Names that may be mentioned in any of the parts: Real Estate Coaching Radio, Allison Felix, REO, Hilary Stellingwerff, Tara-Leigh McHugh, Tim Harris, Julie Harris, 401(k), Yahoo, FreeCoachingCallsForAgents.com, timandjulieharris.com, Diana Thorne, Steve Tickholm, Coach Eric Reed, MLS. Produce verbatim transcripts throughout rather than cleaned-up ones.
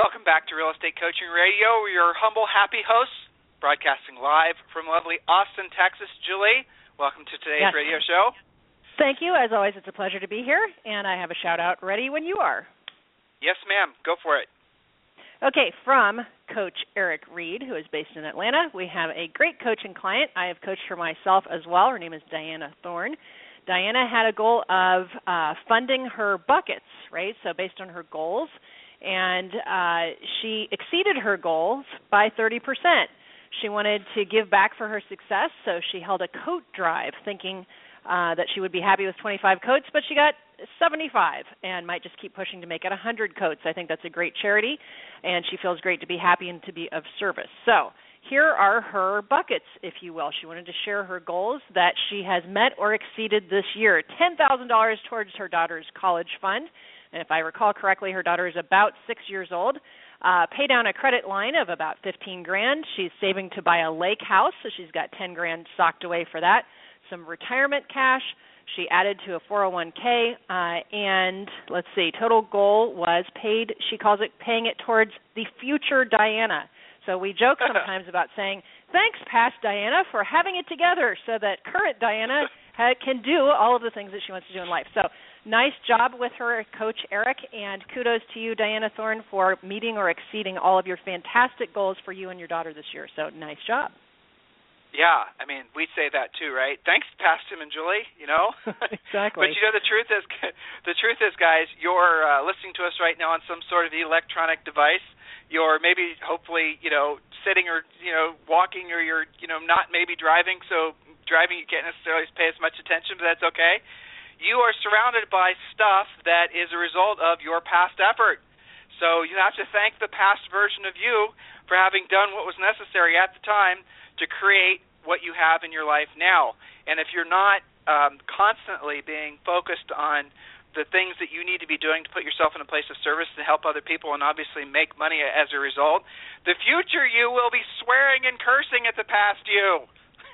Welcome back to Real Estate Coaching Radio. We're your humble, happy hosts, broadcasting live from lovely Austin, Texas. Julie, welcome to today's yes. radio show. Thank you. As always, it's a pleasure to be here, and I have a shout-out ready when you are. Yes, ma'am. Go for it. Okay, from Coach Eric Reed, who is based in Atlanta, we have a great coaching client. I have coached her myself as well. Her name is Diana Thorne. Diana had a goal of uh, funding her buckets, right, so based on her goals, and uh, she exceeded her goals by thirty percent. She wanted to give back for her success, so she held a coat drive thinking uh, that she would be happy with twenty-five coats, but she got seventy-five and might just keep pushing to make it one hundred coats. I think that's a great charity, and she feels great to be happy and to be of service. So here are her buckets, if you will. She wanted to share her goals that she has met or exceeded this year, ten thousand dollars towards her daughter's college fund. And if I recall correctly, her daughter is about six years old. Uh, pay down a credit line of about fifteen grand. She's saving to buy a lake house, so she's got ten grand socked away for that. Some retirement cash. She added to a four oh one k, uh, and let's see, total goal was paid. She calls it paying it towards the future Diana. So we joke sometimes about saying, thanks, past Diana, for having it together so that current Diana can do all of the things that she wants to do in life. So nice job with her, Coach Eric, and kudos to you, Diana Thorne, for meeting or exceeding all of your fantastic goals for you and your daughter this year. So nice job. Yeah, I mean, we say that too, right? Thanks, Pastor Tim and Julie, you know? Exactly. But you know, the truth is, the truth is, guys, you're uh, listening to us right now on some sort of electronic device. You're maybe, hopefully, you know, sitting or, you know, walking, or you're, you know, not maybe driving. So driving, you can't necessarily pay as much attention, but that's okay. You are surrounded by stuff that is a result of your past effort. So you have to thank the past version of you for having done what was necessary at the time to create what you have in your life now. And if you're not um, constantly being focused on the things that you need to be doing to put yourself in a place of service to help other people and obviously make money as a result, the future you will be swearing and cursing at the past you.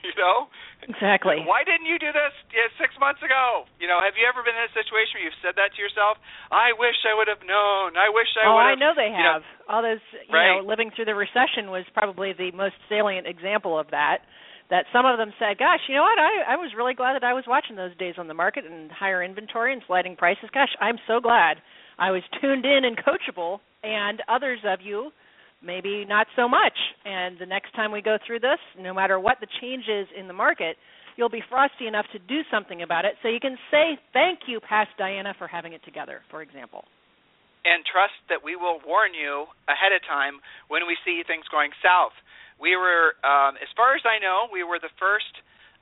You know? Exactly. Why didn't you do this yeah, six months ago? You know, have you ever been in a situation where you've said that to yourself? I wish I would have known. I wish I oh, would have. Oh, I know they have. You know, all those, you right? know, living through the recession was probably the most salient example of that, that some of them said, gosh, you know what? I, I was really glad that I was watching those days on the market and higher inventory and sliding prices. Gosh, I'm so glad I was tuned in and coachable, and others of you maybe not so much. And the next time we go through this, no matter what the change is in the market, you'll be frosty enough to do something about it. So you can say, thank you, past Diana, for having it together, for example. And trust that we will warn you ahead of time when we see things going south. We were, um, as far as I know, we were the first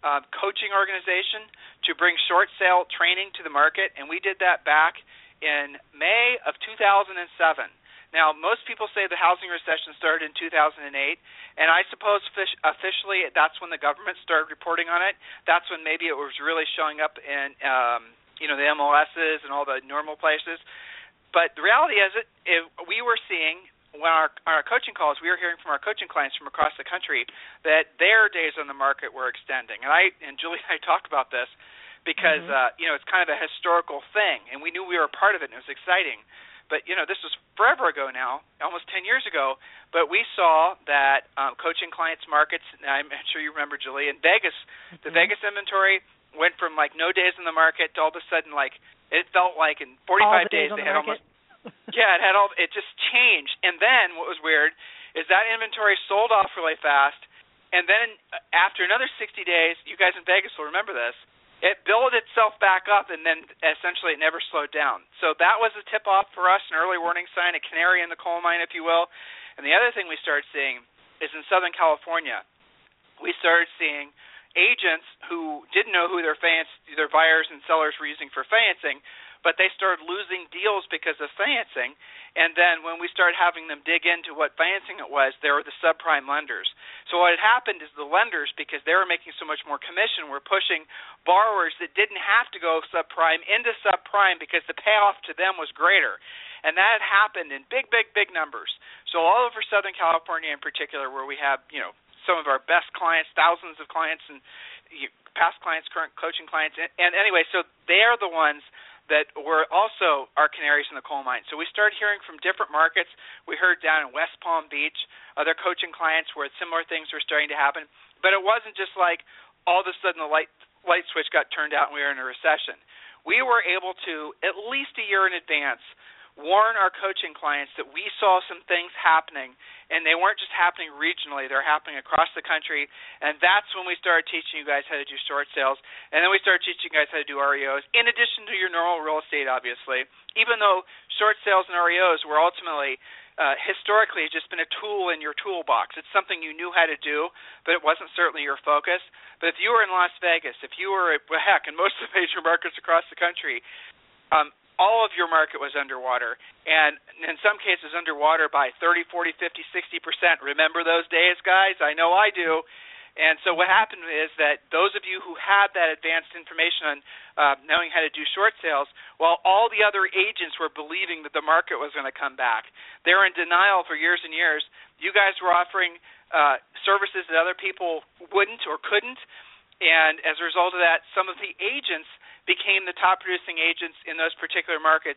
uh, coaching organization to bring short sale training to the market, and we did that back in May of two thousand seven. Now, most people say the housing recession started in two thousand eight, and I suppose officially that's when the government started reporting on it. That's when maybe it was really showing up in um, you know, the M L S's and all the normal places. But the reality is it, it, we were seeing when our, our coaching calls, we were hearing from our coaching clients from across the country that their days on the market were extending. And I and Julie and I talked about this because mm-hmm. uh, you know, it's kind of a historical thing, and we knew we were a part of it, and it was exciting. But, you know, this was forever ago now, almost ten years ago, but we saw that um, coaching clients' markets, and I'm sure you remember, Julie, in Vegas, mm-hmm. the Vegas inventory went from, like, no days in the market to all of a sudden, like, it felt like in forty-five the days, days they the had market. almost – yeah, it had all – it just changed. And then what was weird is that inventory sold off really fast, and then after another sixty days, you guys in Vegas will remember this, it built itself back up, and then essentially it never slowed down. So that was a tip-off for us, an early warning sign, a canary in the coal mine, if you will. And the other thing we started seeing is in Southern California, we started seeing agents who didn't know who their finance, their buyers and sellers were using for financing, but they started losing deals because of financing. And then when we started having them dig into what financing it was, they were the subprime lenders. So what had happened is the lenders, because they were making so much more commission, were pushing borrowers that didn't have to go subprime into subprime because the payoff to them was greater. And that had happened in big, big, big numbers. So all over Southern California in particular, where we have, you know, some of our best clients, thousands of clients, and past clients, current coaching clients. And, and anyway, so they are the ones that were also our canaries in the coal mine. So we started hearing from different markets. We heard down in West Palm Beach, other coaching clients where similar things were starting to happen. But it wasn't just like all of a sudden the light, light switch got turned out and we were in a recession. We were able to, at least a year in advance, warn our coaching clients that we saw some things happening, and they weren't just happening regionally, they're happening across the country. And that's when we started teaching you guys how to do short sales, and then we started teaching you guys how to do R E Os, in addition to your normal real estate, obviously, even though short sales and R E Os were ultimately uh, historically just been a tool in your toolbox. It's something you knew how to do, but it wasn't certainly your focus. But if you were in Las Vegas, if you were, heck, in most of the major markets across the country, um, all of your market was underwater, and in some cases underwater by thirty, forty, fifty, sixty percent. Remember those days, guys? I know I do. And so what happened is that those of you who had that advanced information on uh, knowing how to do short sales, while all the other agents were believing that the market was going to come back, they were in denial for years and years. You guys were offering uh, services that other people wouldn't or couldn't, and as a result of that, some of the agents became the top-producing agents in those particular markets.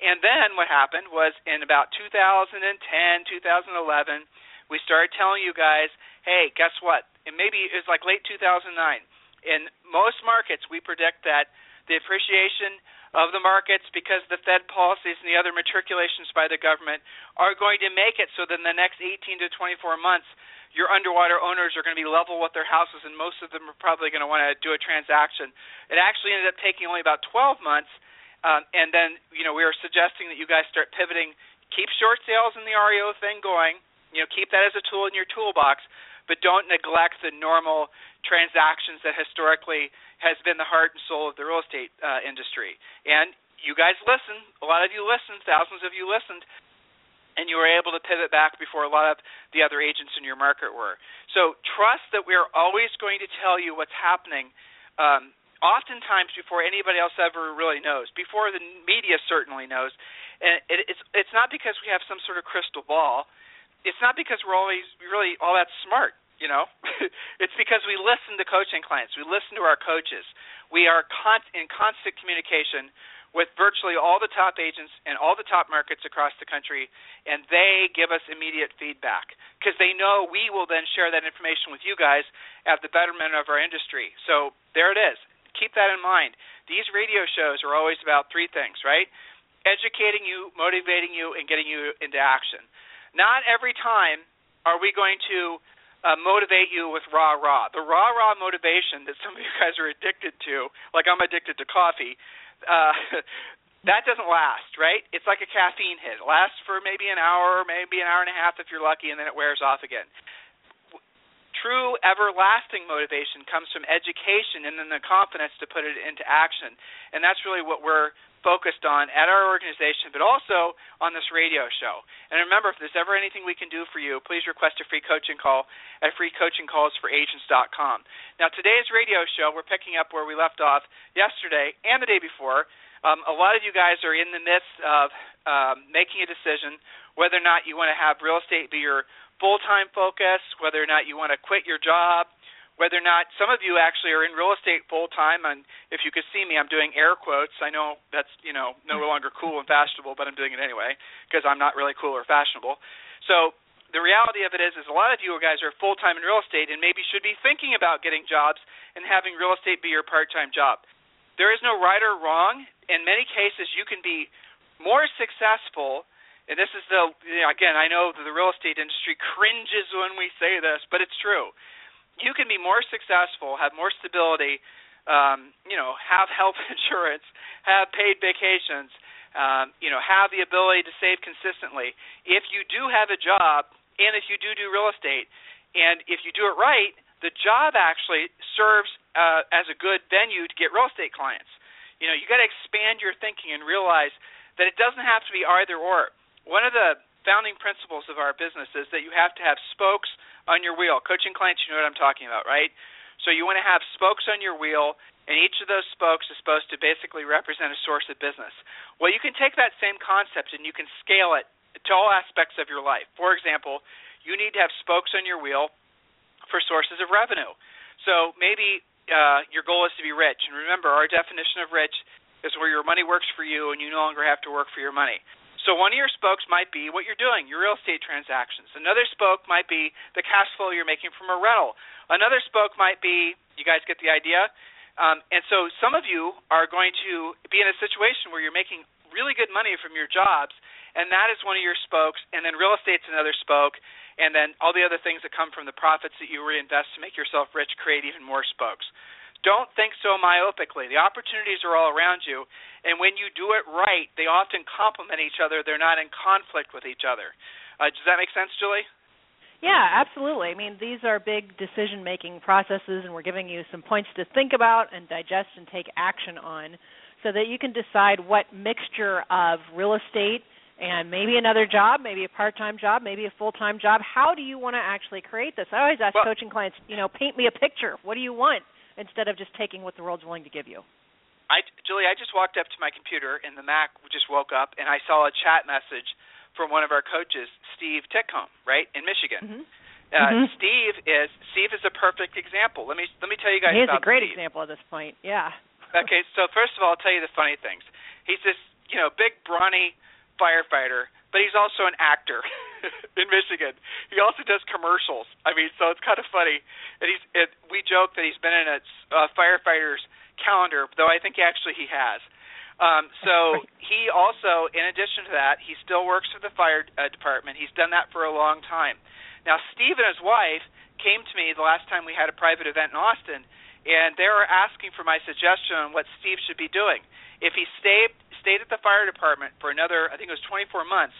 And then what happened was in about two thousand ten, two thousand eleven, we started telling you guys, hey, guess what? And maybe it was like late two thousand nine. In most markets, we predict that the appreciation of the markets because the Fed policies and the other matriculations by the government are going to make it so that in the next eighteen to twenty-four months, your underwater owners are going to be level with their houses, and most of them are probably going to want to do a transaction. It actually ended up taking only about twelve months, um, and then you know we were suggesting that you guys start pivoting, keep short sales and the R E O thing going, you know, keep that as a tool in your toolbox, but don't neglect the normal transactions that historically has been the heart and soul of the real estate uh, industry. And you guys listen, a lot of you listened, thousands of you listened. And you were able to pivot back before a lot of the other agents in your market were. So trust that we're always going to tell you what's happening, um, oftentimes before anybody else ever really knows, before the media certainly knows. And it, it's it's not because we have some sort of crystal ball. It's not because we're always really all that smart, you know. It's because we listen to coaching clients. We listen to our coaches. We are con- in constant communication with virtually all the top agents and all the top markets across the country, and they give us immediate feedback because they know we will then share that information with you guys at the betterment of our industry. So there it is. Keep that in mind. These radio shows are always about three things, right? Educating you, motivating you, and getting you into action. Not every time are we going to Uh, motivate you with rah-rah. The rah-rah motivation that some of you guys are addicted to, like I'm addicted to coffee, uh, that doesn't last, right? It's like a caffeine hit. It lasts for maybe an hour, maybe an hour and a half if you're lucky, and then it wears off again. True everlasting motivation comes from education and then the confidence to put it into action. And that's really what we're focused on at our organization, but also on this radio show. And remember, if there's ever anything we can do for you, please request a free coaching call at free coaching calls for agents dot com. Now, today's radio show, we're picking up where we left off yesterday and the day before. Um, a lot of you guys are in the midst of um, making a decision whether or not you want to have real estate be your full-time focus, whether or not you want to quit your job, whether or not some of you actually are in real estate full-time. And if you could see me, I'm doing air quotes. I know that's, you know, no longer cool and fashionable, but I'm doing it anyway because I'm not really cool or fashionable. So the reality of it is is a lot of you guys are full-time in real estate and maybe should be thinking about getting jobs and having real estate be your part-time job. There is no right or wrong. In many cases, you can be more successful. And this is the, you know, again, I know that the real estate industry cringes when we say this, but it's true. You can be more successful, have more stability, um, you know, have health insurance, have paid vacations, um, you know, have the ability to save consistently if you do have a job and if you do do real estate. And if you do it right, the job actually serves uh, as a good venue to get real estate clients. You know, you got to expand your thinking and realize that it doesn't have to be either or. One of the founding principles of our business is that you have to have spokes on your wheel. Coaching clients, you know what I'm talking about, right? So you want to have spokes on your wheel, and each of those spokes is supposed to basically represent a source of business. Well, you can take that same concept and you can scale it to all aspects of your life. For example, you need to have spokes on your wheel for sources of revenue. So maybe uh, your goal is to be rich. And remember, our definition of rich is where your money works for you and you no longer have to work for your money. So one of your spokes might be what you're doing, your real estate transactions. Another spoke might be the cash flow you're making from a rental. Another spoke might be, you guys get the idea? Um, and so some of you are going to be in a situation where you're making really good money from your jobs, and that is one of your spokes, and then real estate's another spoke, and then all the other things that come from the profits that you reinvest to make yourself rich create even more spokes. Don't think so myopically. The opportunities are all around you, and when you do it right, they often complement each other. They're not in conflict with each other. Uh, does that make sense, Julie? Yeah, absolutely. I mean, these are big decision-making processes, and we're giving you some points to think about and digest and take action on so that you can decide what mixture of real estate and maybe another job, maybe a part-time job, maybe a full-time job. How do you want to actually create this? I always ask well, coaching clients, you know, paint me a picture. What do you want? Instead of just taking what the world's willing to give you. I, Julie, I just walked up to my computer, and the Mac just woke up, and I saw a chat message from one of our coaches, Steve Tickholm, right, in Michigan. Mm-hmm. Uh, mm-hmm. Steve is Steve is a perfect example. Let me let me tell you guys. He is about a great Steve. example at this point. Yeah. Okay, so first of all, I'll tell you the funny things. He's this, you know, big brawny firefighter, but he's also an actor in Michigan. He also does commercials. I mean, so it's kind of funny. And he's it, we joke that he's been in a uh, firefighter's calendar, though I think actually he has. Um, so he also, in addition to that, he still works for the fire uh, department. He's done that for a long time. Now, Steve and his wife came to me the last time we had a private event in Austin, and they were asking for my suggestion on what Steve should be doing. If he stayed stayed at the fire department for another, I think it was twenty-four months,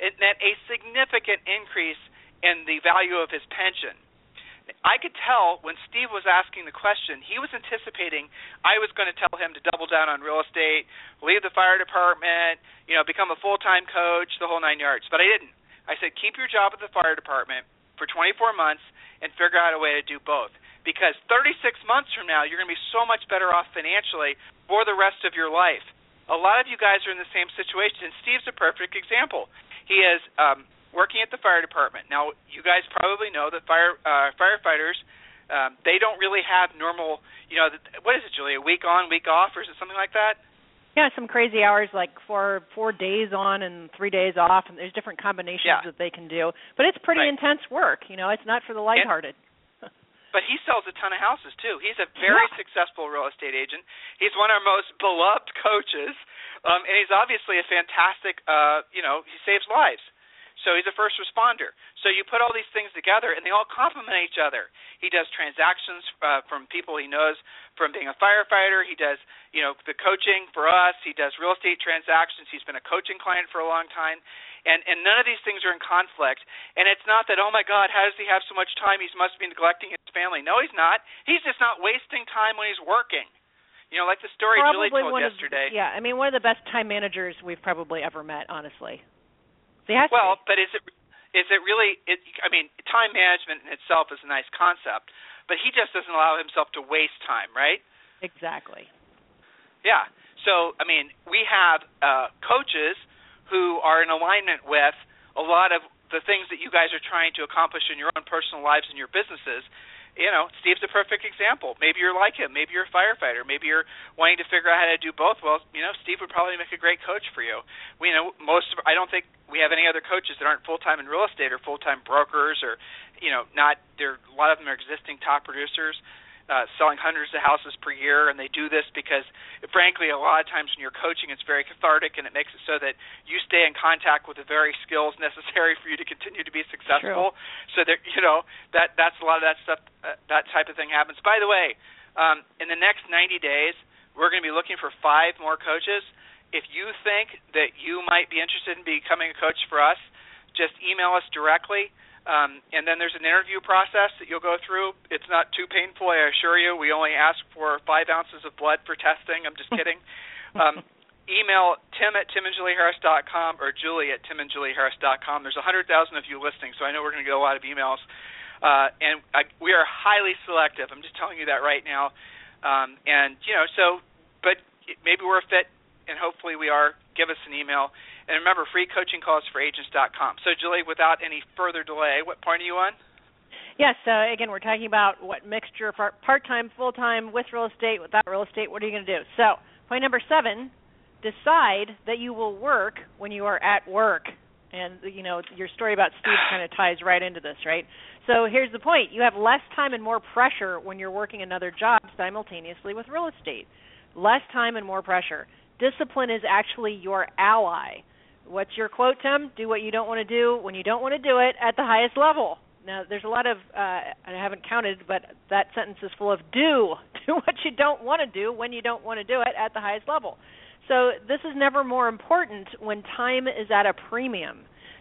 it meant a significant increase in the value of his pension. I could tell when Steve was asking the question, he was anticipating I was going to tell him to double down on real estate, leave the fire department, you know, become a full-time coach, the whole nine yards. But I didn't. I said, keep your job at the fire department for twenty-four months and figure out a way to do both. Because thirty-six months from now, you're going to be so much better off financially for the rest of your life. A lot of you guys are in the same situation, and Steve's a perfect example. He is um, working at the fire department. Now, you guys probably know that fire uh, firefighters, um, they don't really have normal, you know, what is it, Julie, a week on, week off, or is it something like that? Yeah, some crazy hours like four four days on and three days off, and there's different combinations yeah. that they can do. But it's pretty right. intense work. You know, it's not for the lighthearted. And- But he sells a ton of houses, too. He's a very yeah. successful real estate agent. He's one of our most beloved coaches, um, and he's obviously a fantastic, uh, you know, he saves lives. So he's a first responder. So you put all these things together, and they all complement each other. He does transactions uh, from people he knows from being a firefighter. He does, you know, the coaching for us. He does real estate transactions. He's been a coaching client for a long time. And, and none of these things are in conflict. And it's not that, oh, my God, how does he have so much time? He must be neglecting his family. No, he's not. He's just not wasting time when he's working. You know, like the story probably Julie told yesterday. Of, yeah, I mean, one of the best time managers we've probably ever met, honestly. Well, but is it is it really it, – I mean, time management in itself is a nice concept, but he just doesn't allow himself to waste time, right? Exactly. Yeah. So, I mean, we have uh, coaches – who are in alignment with a lot of the things that you guys are trying to accomplish in your own personal lives and your businesses. You know, Steve's a perfect example. Maybe you're like him. Maybe you're a firefighter. Maybe you're wanting to figure out how to do both. Well, you know, Steve would probably make a great coach for you. We you know most of, I don't think we have any other coaches that aren't full-time in real estate or full-time brokers or, you know, not there. A lot of them are existing top producers. Uh, selling hundreds of houses per year, and they do this because, frankly, a lot of times when you're coaching, it's very cathartic, and it makes it so that you stay in contact with the very skills necessary for you to continue to be successful. True. So that you know that that's a lot of that stuff. Uh, that type of thing happens. By the way, um, in the next ninety days, we're going to be looking for five more coaches. If you think that you might be interested in becoming a coach for us, just email us directly. Um, and then there's an interview process that you'll go through. It's not too painful, I assure you. We only ask for five ounces of blood for testing. I'm just kidding. Um, email tim at tim and julie harris dot com or julie at tim and julie harris dot com. There's one hundred thousand of you listening, so I know we're going to get a lot of emails. Uh, and I, we are highly selective. I'm just telling you that right now. Um, and, you know, so, but maybe we're a fit, and hopefully we are. Give us an email. And remember, free coaching calls for agents dot com. So, Julie, without any further delay, what point are you on? Yes. Uh, again, we're talking about what mixture, part-time, full-time, with real estate, without real estate. What are you going to do? So, point number seven, decide that you will work when you are at work. And, you know, your story about Steve kind of ties right into this, right? So here's the point. You have less time and more pressure when you're working another job simultaneously with real estate. Less time and more pressure. Discipline is actually your ally. What's your quote, Tim? Do what you don't want to do when you don't want to do it at the highest level. Now, there's a lot of, uh, I haven't counted, but that sentence is full of do. Do what you don't want to do when you don't want to do it at the highest level. So this is never more important when time is at a premium.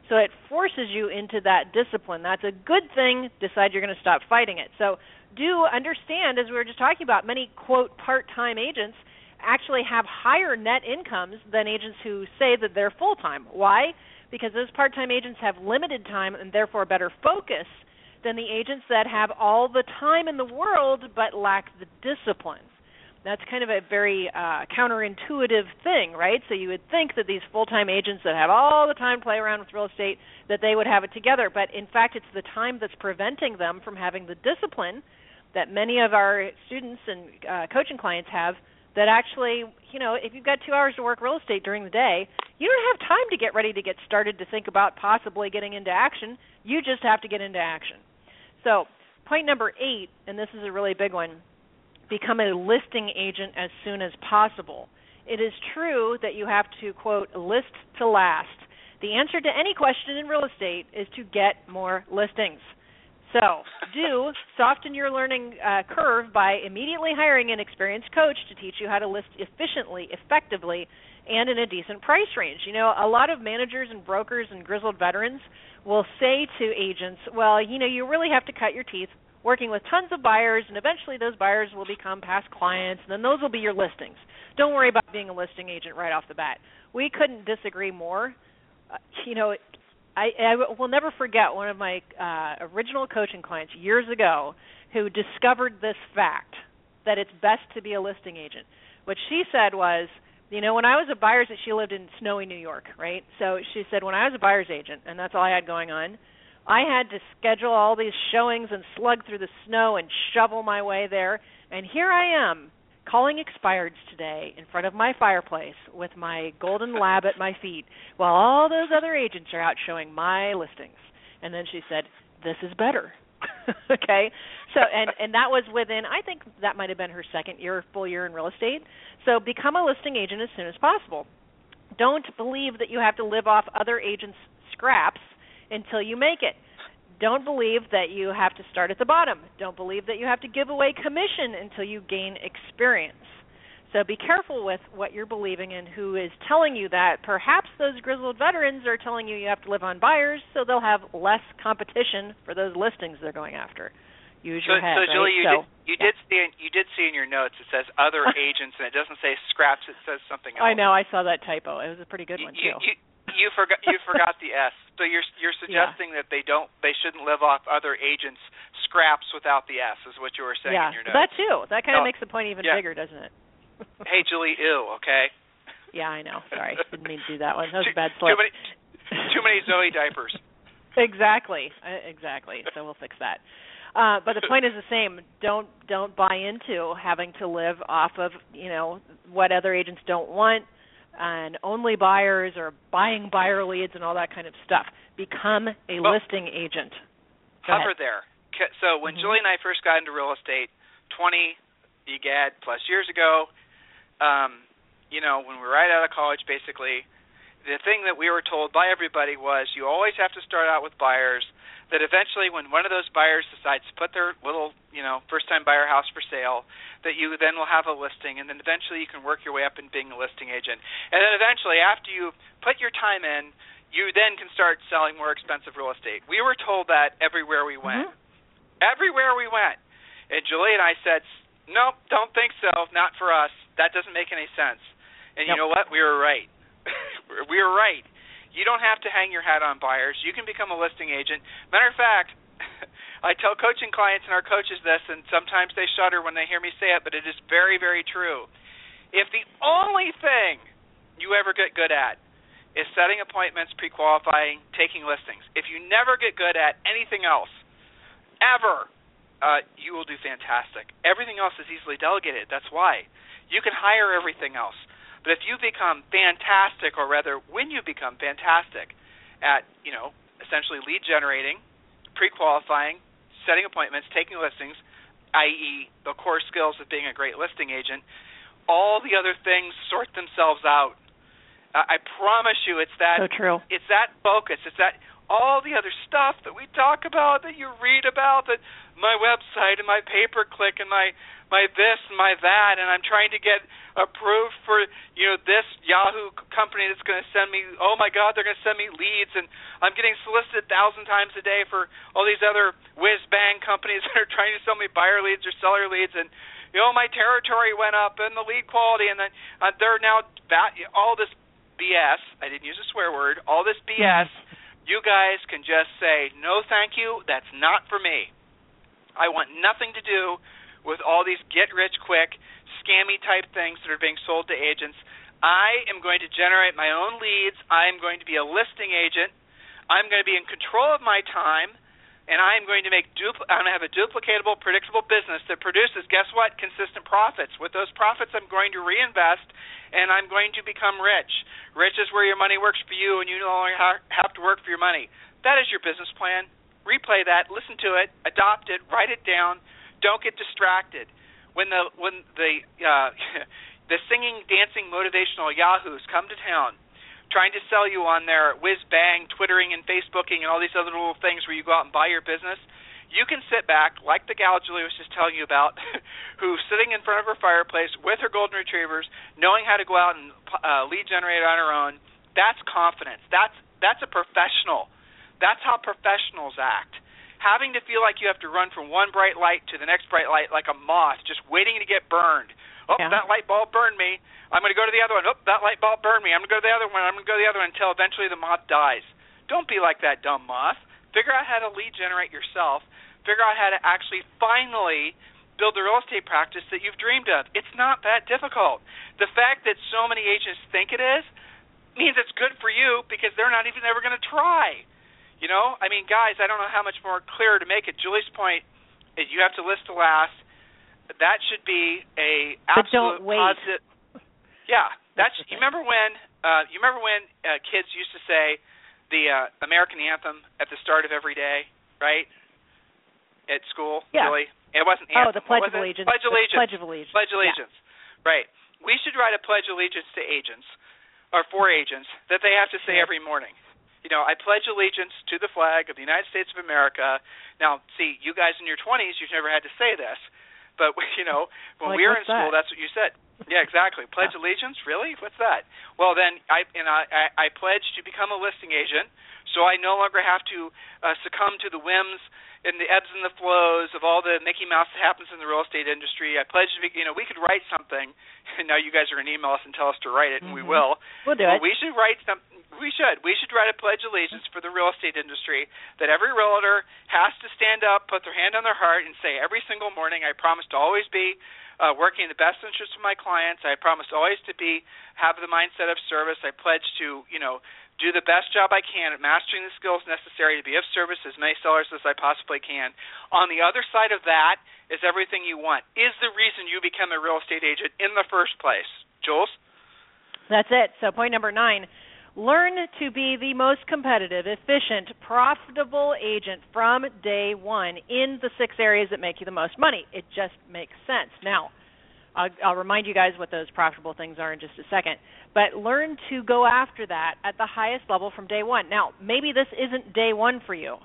So it forces you into that discipline. That's a good thing. Decide you're going to stop fighting it. So do understand, as we were just talking about, many, quote, part-time agents actually have higher net incomes than agents who say that they're full-time. Why? Because those part-time agents have limited time and therefore better focus than the agents that have all the time in the world but lack the discipline. That's kind of a very uh, counterintuitive thing, right? So you would think that these full-time agents that have all the time to play around with real estate, that they would have it together. But, in fact, it's the time that's preventing them from having the discipline that many of our students and uh, coaching clients have, that actually, you know, if you've got two hours to work real estate during the day, you don't have time to get ready to get started to think about possibly getting into action. You just have to get into action. So point number eight, and this is a really big one, become a listing agent as soon as possible. It is true that you have to, quote, list to last. The answer to any question in real estate is to get more listings. So do soften your learning uh, curve by immediately hiring an experienced coach to teach you how to list efficiently, effectively, and in a decent price range. You know, a lot of managers and brokers and grizzled veterans will say to agents, well, you know, you really have to cut your teeth working with tons of buyers, and eventually those buyers will become past clients, and then those will be your listings. Don't worry about being a listing agent right off the bat. We couldn't disagree more. Uh, you know, I, I will never forget one of my uh, original coaching clients years ago who discovered this fact that it's best to be a listing agent. What she said was, you know, when I was a buyer's agent, she lived in snowy New York, right? So she said, when I was a buyer's agent, and that's all I had going on, I had to schedule all these showings and slug through the snow and shovel my way there. And here I am calling expireds today in front of my fireplace with my golden lab at my feet while all those other agents are out showing my listings. And then she said, this is better. Okay? So, and, and that was within, I think that might have been her second year, full year in real estate. So become a listing agent as soon as possible. Don't believe that you have to live off other agents' scraps until you make it. Don't believe that you have to start at the bottom. Don't believe that you have to give away commission until you gain experience. So be careful with what you're believing and who is telling you that. Perhaps those grizzled veterans are telling you you have to live on buyers, so they'll have less competition for those listings they're going after. Use so, your head. So, Julie, right? you, so, did, you, yeah. did see in, you did see in your notes it says other agents, and it doesn't say scraps. It says something else. I know. I saw that typo. It was a pretty good you, one, you, too. You, You forgot. You forgot the S. So you're you're suggesting yeah. that they don't, they shouldn't live off other agents' scraps without the S, is what you were saying yeah. in your notes. That too. That kind of no. makes the point even yeah. bigger, doesn't it? Hey, Julie, ew. Okay. Yeah, I know. Sorry, didn't mean to do that one. That was too, a bad slip. Too many, too many Zoe diapers. Exactly. Exactly. So we'll fix that. Uh, but the point is the same. Don't don't buy into having to live off of, you know, what other agents don't want. And only buyers or buying buyer leads and all that kind of stuff. Become a well, listing agent. Go hover ahead. There. So when mm-hmm. Julie and I first got into real estate twenty, egad, plus years ago, um, you know, when we were right out of college, basically, the thing that we were told by everybody was you always have to start out with buyers, that eventually when one of those buyers decides to put their little, you know, first-time buyer house for sale, that you then will have a listing, and then eventually you can work your way up in being a listing agent. And then eventually after you put your time in, you then can start selling more expensive real estate. We were told that everywhere we went. Mm-hmm. Everywhere we went. And Julie and I said, nope, don't think so, not for us. That doesn't make any sense. And yep. You know what? We were right. We were right. You don't have to hang your hat on buyers. You can become a listing agent. Matter of fact, I tell coaching clients and our coaches this, and sometimes they shudder when they hear me say it, but it is very, very true. If the only thing you ever get good at is setting appointments, pre-qualifying, taking listings, if you never get good at anything else, ever, uh, you will do fantastic. Everything else is easily delegated. That's why. You can hire everything else. But if you become fantastic, or rather when you become fantastic at, you know, essentially lead generating, pre-qualifying, setting appointments, taking listings, that is the core skills of being a great listing agent, all the other things sort themselves out. Uh, I promise you it's that so true. It's that focus. It's that all the other stuff that we talk about, that you read about, that my website and my pay-per-click and my my this and my that, and I'm trying to get approved for, you know, this Yahoo company that's going to send me, oh, my God, they're going to send me leads, and I'm getting solicited a thousand times a day for all these other whiz-bang companies that are trying to sell me buyer leads or seller leads, and, you know, my territory went up and the lead quality, and then uh, they're now all this B S. I didn't use a swear word. All this B S. You guys can just say, no, thank you. That's not for me. I want nothing to do with all these get-rich-quick, scammy-type things that are being sold to agents. I am going to generate my own leads. I am going to be a listing agent. I'm going to be in control of my time, and I am going to make dupl- I'm going to have a duplicatable, predictable business that produces, guess what, consistent profits. With those profits, I'm going to reinvest, and I'm going to become rich. Rich is where your money works for you, and you no longer ha- have to work for your money. That is your business plan. Replay that, listen to it, adopt it, write it down. Don't get distracted. When the when the uh, the singing, dancing, motivational yahoos come to town, trying to sell you on their whiz bang, twittering and Facebooking and all these other little things where you go out and buy your business, you can sit back like the gal Julie was just telling you about, who's sitting in front of her fireplace with her golden retrievers, knowing how to go out and uh, lead generate on her own. That's confidence. That's that's a professional. That's how professionals act. Having to feel like you have to run from one bright light to the next bright light like a moth, just waiting to get burned. Oh, yeah. That light bulb burned me. I'm going to go to the other one. Oh, that light bulb burned me. I'm going to go to the other one. I'm going to go to the other one until eventually the moth dies. Don't be like that dumb moth. Figure out how to lead generate yourself. Figure out how to actually finally build the real estate practice that you've dreamed of. It's not that difficult. The fact that so many agents think it is means it's good for you because they're not even ever going to try. You know, I mean, guys, I don't know how much more clear to make it. Julie's point is you have to list to last. That should be a absolute positive. Yeah, that's. You remember when? Uh, you remember when uh, kids used to say the uh, American anthem at the start of every day, right? At school, yeah. Julie. It wasn't anthem. Oh, the Pledge of Allegiance. Pledge of Allegiance. Pledge of Allegiance. Pledge of Allegiance. Yeah. Right. We should write a Pledge of Allegiance to agents, or for agents, that they have to say every morning. You know, I pledge allegiance to the flag of the United States of America. Now, see, you guys in your twenties, you've never had to say this. But, you know, when like, we were in school, that? that's what you said. Yeah, exactly. Pledge allegiance? Really? What's that? Well, then I and I, I, I pledge to become a listing agent so I no longer have to uh, succumb to the whims and the ebbs and the flows of all the Mickey Mouse that happens in the real estate industry. I pledge to be, you know, we could write something. And now you guys are going to email us and tell us to write it, and mm-hmm. we will. We'll do it. But we should write something. We should. We should write a Pledge of Allegiance for the real estate industry that every realtor has to stand up, put their hand on their heart, and say every single morning, I promise to always be uh, working in the best interest of my clients. I promise always to be have the mindset of service. I pledge to, you know, do the best job I can at mastering the skills necessary to be of service as many sellers as I possibly can. On the other side of that is everything you want. Is the reason you become a real estate agent in the first place. Jules? That's it. So point number nine. Learn to be the most competitive, efficient, profitable agent from day one in the six areas that make you the most money. It just makes sense. Now, I'll, I'll remind you guys what those profitable things are in just a second, but learn to go after that at the highest level from day one. Now, maybe this isn't day one for you,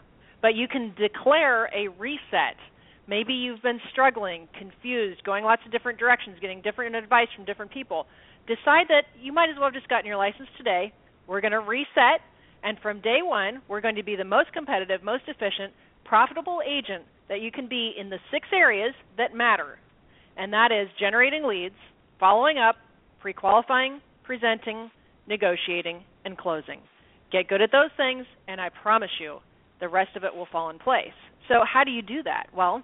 but you can declare a reset. Maybe you've been struggling, confused, going lots of different directions, getting different advice from different people. Decide that you might as well have just gotten your license today. We're going to reset, And from day one, we're going to be the most competitive, most efficient, profitable agent that you can be in the six areas that matter. And that is generating leads, following up, pre-qualifying, presenting, negotiating, and closing. Get good at those things, and I promise you, the rest of it will fall in place. So how do you do that? Well,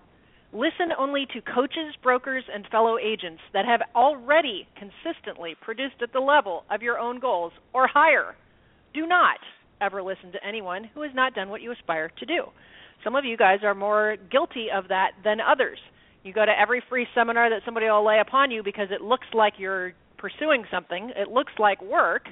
listen only to coaches, brokers, and fellow agents that have already consistently produced at the level of your own goals or higher. Do not ever listen to anyone who has not done what you aspire to do. Some of you guys are more guilty of that than others. You go to every free seminar that somebody will lay upon you because it looks like you're pursuing something, it looks like work,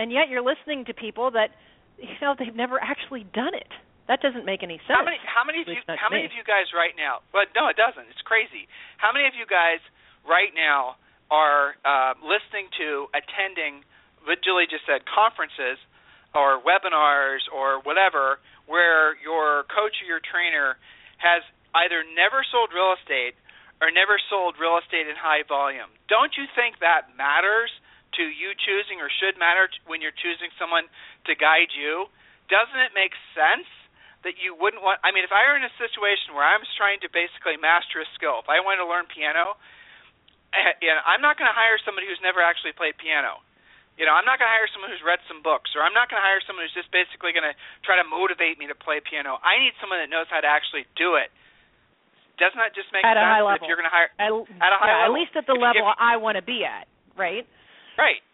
and yet you're listening to people that, you know, they've never actually done it. That doesn't make any sense. How many, how many, of, you, how many of you guys right now, well, no, it doesn't. It's crazy. How many of you guys right now are uh, listening to, attending, what Julie just said, conferences or webinars or whatever, where your coach or your trainer has either never sold real estate or never sold real estate in high volume? Don't you think that matters to you choosing, or should matter when you're choosing someone to guide you? Doesn't it make sense that you wouldn't want – I mean, if I were in a situation where I was trying to basically master a skill, if I wanted to learn piano, you know, I'm not going to hire somebody who's never actually played piano. You know, I'm not going to hire someone who's read some books, or I'm not going to hire someone who's just basically going to try to motivate me to play piano. I need someone that knows how to actually do it. Doesn't that just make sense if you're going to hire – at a high level. At least at the level I want to be at, right? Right.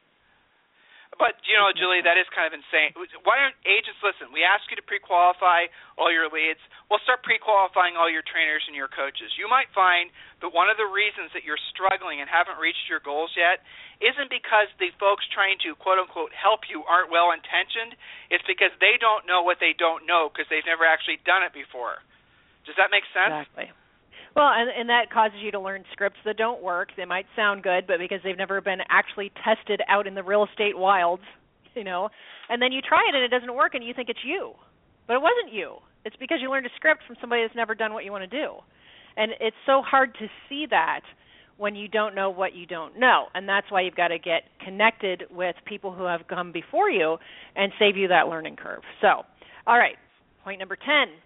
But, you know, Julie, that is kind of insane. Why don't agents listen? We ask you to pre-qualify all your leads. Well, start pre-qualifying all your trainers and your coaches. You might find that one of the reasons that you're struggling and haven't reached your goals yet isn't because the folks trying to, quote-unquote, help you aren't well-intentioned. It's because they don't know what they don't know because they've never actually done it before. Does that make sense? Exactly. Well, and, and that causes you to learn scripts that don't work. They might sound good, but because they've never been actually tested out in the real estate wilds, you know, and then you try it and it doesn't work and you think it's you. But it wasn't you. It's because you learned a script from somebody that's never done what you want to do. And it's so hard to see that when you don't know what you don't know. And that's why you've got to get connected with people who have come before you and save you that learning curve. So, all right, point number ten,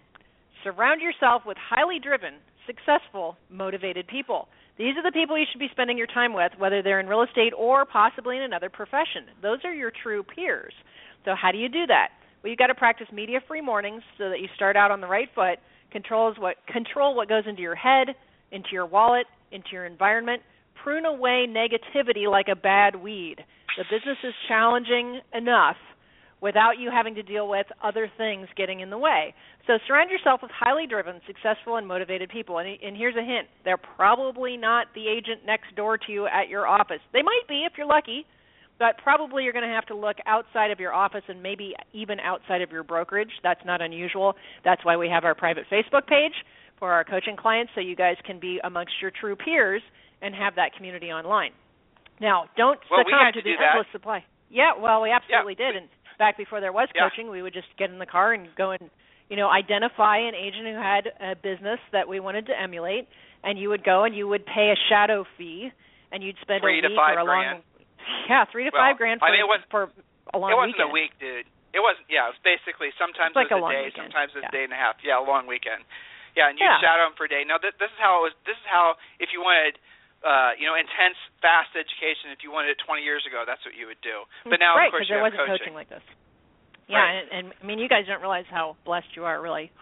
surround yourself with highly driven, successful, motivated people. These are the people you should be spending your time with, whether they're in real estate or possibly in another profession. Those are your true peers. So how do you do that? Well, you've got to practice media-free mornings so that you start out on the right foot. Control is what, control what goes into your head, into your wallet, into your environment. Prune away negativity like a bad weed. The business is challenging enough without you having to deal with other things getting in the way. So surround yourself with highly driven, successful, and motivated people. And, and here's a hint. They're probably not the agent next door to you at your office. They might be if you're lucky, but probably you're going to have to look outside of your office and maybe even outside of your brokerage. That's not unusual. That's why we have our private Facebook page for our coaching clients, so you guys can be amongst your true peers and have that community online. Now, don't well, succumb to the endless that. supply. Yeah, well, we absolutely yeah, did. And back before there was coaching, yeah. we would just get in the car and go and, you know, identify an agent who had a business that we wanted to emulate, and you would go and you would pay a shadow fee, and you'd spend three a week to five or a long, grand. yeah, three to well, five grand for, I mean, it was, for a long weekend. It wasn't weekend. a week, dude. It wasn't. Yeah, it was basically sometimes it was like a, a day, weekend. sometimes it was yeah. a day and a half. Yeah, a long weekend. Yeah, and you'd yeah. shadow them for a day. Now th- this is how it was. This is how if you wanted. Uh, you know, intense, fast education. If you wanted it twenty years ago, that's what you would do. But now, right, of course, you have coaching. Right, because there wasn't coaching like this. Yeah, right. and, and I mean, you guys don't realize how blessed you are, really,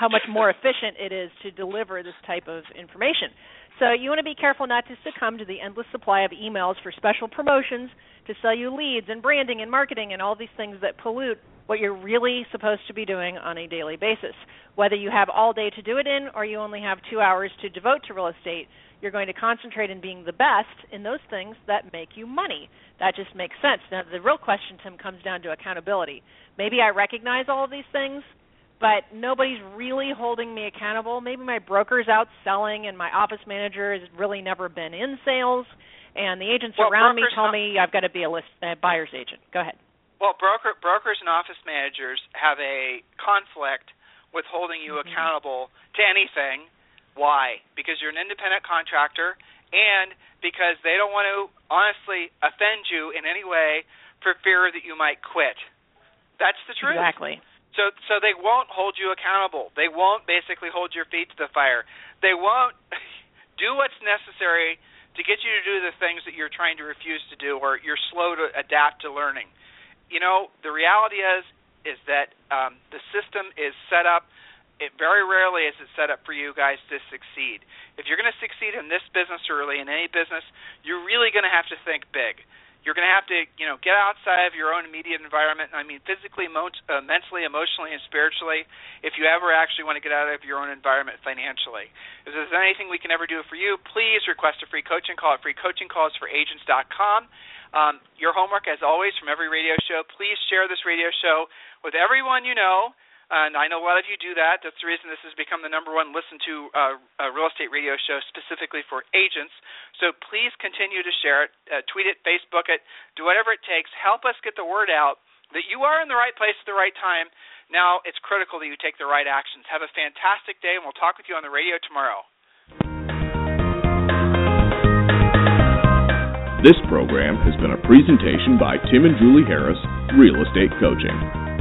how much more efficient it is to deliver this type of information. So you want to be careful not to succumb to the endless supply of emails for special promotions to sell you leads and branding and marketing and all these things that pollute what you're really supposed to be doing on a daily basis. Whether you have all day to do it in or you only have two hours to devote to real estate, you're going to concentrate on being the best in those things that make you money. That just makes sense. Now, the real question, Tim, comes down to accountability. Maybe I recognize all of these things, but nobody's really holding me accountable. Maybe my broker's out selling and my office manager has really never been in sales, and the agents well, around me tell me I've got to be a list, uh, buyer's agent. Go ahead. Well, broker, brokers and office managers have a conflict with holding you mm-hmm. accountable to anything. Why? Because you're an independent contractor and because they don't want to honestly offend you in any way for fear that you might quit. That's the truth. Exactly. So so they won't hold you accountable. They won't basically hold your feet to the fire. They won't do what's necessary to get you to do the things that you're trying to refuse to do, or you're slow to adapt to learning. You know, the reality is is that um, the system is set up. It very rarely is it set up for you guys to succeed. If you're going to succeed in this business or really in any business, you're really going to have to think big. You're going to have to, you know, get outside of your own immediate environment. I mean, physically, emo- uh, mentally, emotionally, and spiritually, if you ever actually want to get out of your own environment financially. If there's anything we can ever do for you, please request a free coaching call at free coaching calls for agents dot com. Um, your homework, as always, from every radio show, please share this radio show with everyone you know. And I know a lot of you do that. That's the reason this has become the number one listen to uh, uh, real estate radio show specifically for agents. So please continue to share it, uh, tweet it, Facebook it, do whatever it takes. Help us get the word out that you are in the right place at the right time. Now it's critical that you take the right actions. Have a fantastic day, and we'll talk with you on the radio tomorrow. This program has been a presentation by Tim and Julie Harris, Real Estate Coaching.